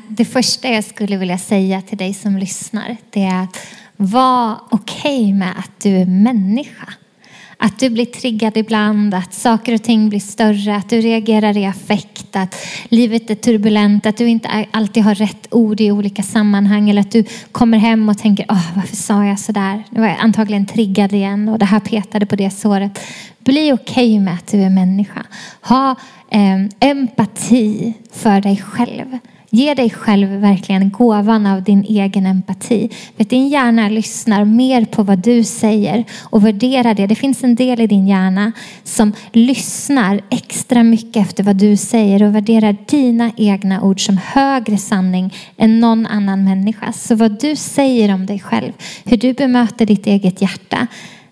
Det första jag skulle vilja säga till dig som lyssnar, det är att var okej med att du är människa. Att du blir triggad ibland, att saker och ting blir större, att du reagerar i affekt, att livet är turbulent, att du inte alltid har rätt ord i olika sammanhang, eller att du kommer hem och tänker, varför sa jag sådär? Nu var jag antagligen triggad igen och det här petade på det såret. Bli okej med att du är människa. Ha empati för dig själv. Ge dig själv verkligen gåvan av din egen empati. För att din hjärna lyssnar mer på vad du säger och värderar det. Det finns en del i din hjärna som lyssnar extra mycket efter vad du säger och värderar dina egna ord som högre sanning än någon annan människa. Så vad du säger om dig själv, hur du bemöter ditt eget hjärta,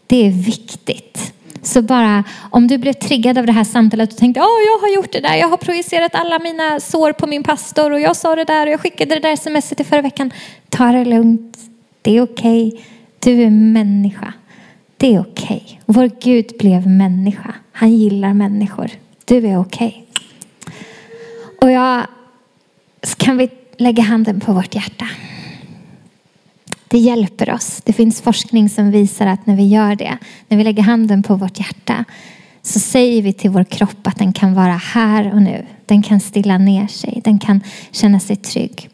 det är viktigt. Så bara, om du blev triggad av det här samtalet och tänkte, jag har gjort det där. Jag har projicerat alla mina sår på min pastor och jag sa det där och jag skickade det där smset i förra veckan. Ta det lugnt. Det är okej. Du är människa. Det är okej. Vår Gud blev människa. Han gillar människor. Du är okej. Och kan vi lägga handen på vårt hjärta? Det hjälper oss. Det finns forskning som visar att när vi gör det, när vi lägger handen på vårt hjärta, så säger vi till vår kropp att den kan vara här och nu. Den kan stilla ner sig. Den kan känna sig trygg.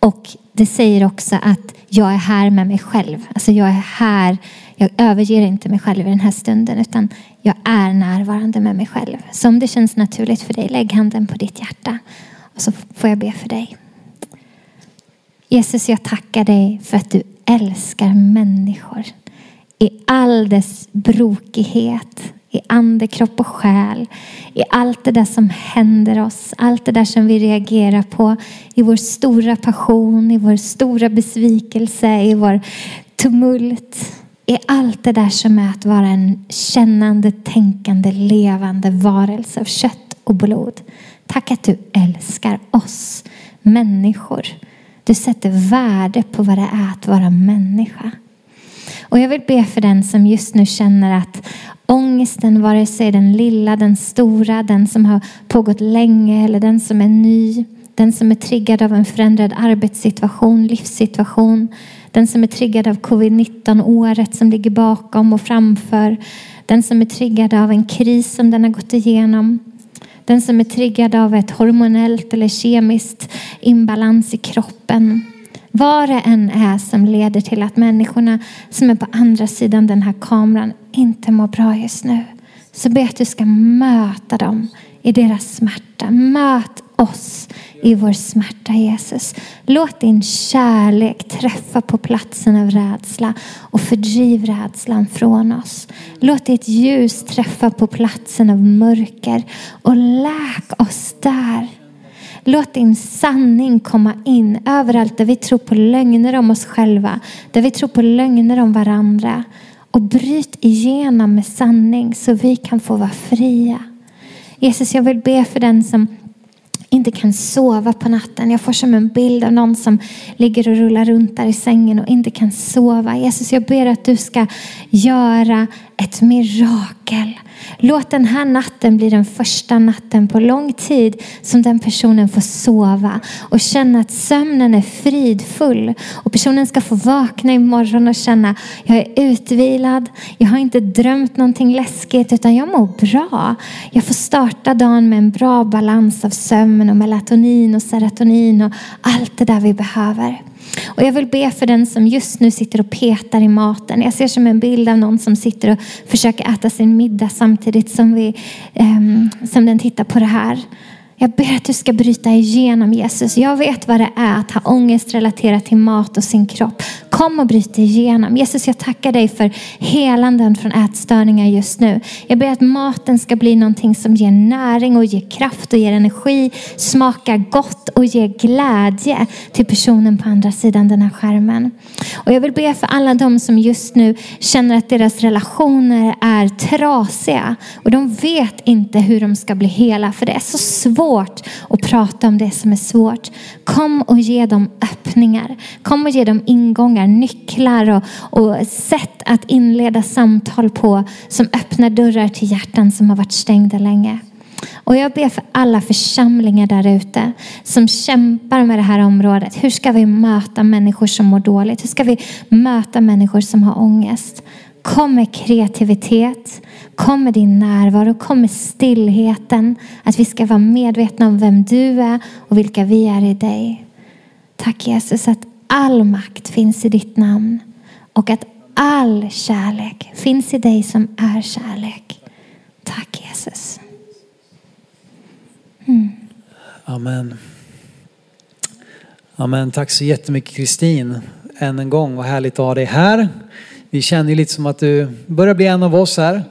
Och det säger också att jag är här med mig själv. Alltså jag är här. Jag överger inte mig själv i den här stunden, utan jag är närvarande med mig själv. Så om det känns naturligt för dig, lägg handen på ditt hjärta. Och så får jag be för dig. Jesus, jag tackar dig för att du älskar människor i all dess brokighet, i ande, kropp och själ, i allt det där som händer oss, allt det där som vi reagerar på, i vår stora passion, i vår stora besvikelse, i vår tumult, i allt det där som är att vara en kännande, tänkande, levande varelse av kött och blod. Tack att du älskar oss människor. Du sätter värde på vad det är att vara människa. Och jag vill be för den som just nu känner att ångesten, vare sig den lilla, den stora, den som har pågått länge eller den som är ny. Den som är triggad av en förändrad arbetssituation, livssituation. Den som är triggad av covid-19-året som ligger bakom och framför. Den som är triggad av en kris som den har gått igenom. Den som är triggad av ett hormonellt eller kemiskt imbalans i kroppen. Vad det än är som leder till att människorna som är på andra sidan den här kameran inte mår bra just nu. Så be att du ska möta dem i deras smärta. Möt oss i vår smärta, Jesus. Låt din kärlek träffa på platsen av rädsla och fördriv rädslan från oss. Låt ditt ljus träffa på platsen av mörker och läk oss där. Låt din sanning komma in överallt där vi tror på lögner om oss själva, där vi tror på lögner om varandra, och bryt igenom med sanning så vi kan få vara fria. Jesus, jag vill be för den som inte kan sova på natten. Jag får som en bild av någon som ligger och rullar runt där i sängen och inte kan sova. Jesus, jag ber att du ska göra ett mirakel. Låt den här natten bli den första natten på lång tid som den personen får sova och känna att sömnen är fridfull, och personen ska få vakna imorgon och känna, jag är utvilad, jag har inte drömt någonting läskigt utan jag mår bra. Jag får starta dagen med en bra balans av sömn och melatonin och serotonin och allt det där vi behöver. Och jag vill be för den som just nu sitter och petar i maten. Jag ser som en bild av någon som sitter och försöker äta sin middag samtidigt som som den tittar på det här. Jag ber att du ska bryta igenom, Jesus. Jag vet vad det är att ha ångest relaterat till mat och sin kropp. Kom och bryt igenom. Jesus, jag tackar dig för helanden från ätstörningar just nu. Jag ber att maten ska bli någonting som ger näring och ger kraft och ger energi. Smakar gott och ger glädje till personen på andra sidan den här skärmen. Och jag vill be för alla de som just nu känner att deras relationer är trasiga. Och de vet inte hur de ska bli hela, för det är så svårt. Och prata om det som är svårt. Kom och ge dem öppningar. Kom och ge dem ingångar, nycklar och sätt att inleda samtal på som öppnar dörrar till hjärtan som har varit stängda länge. Och jag ber för alla församlingar där ute som kämpar med det här området. Hur ska vi möta människor som mår dåligt? Hur ska vi möta människor som har ångest? Kom med kreativitet, kom med din närvaro, kom med stillheten. Att vi ska vara medvetna om vem du är och vilka vi är i dig. Tack Jesus att all makt finns i ditt namn. Och att all kärlek finns i dig som är kärlek. Tack Jesus. Amen. Amen. Tack så jättemycket Kristin. Än en gång, vad härligt att ha dig här. Vi känner ju lite som att du börjar bli en av oss här.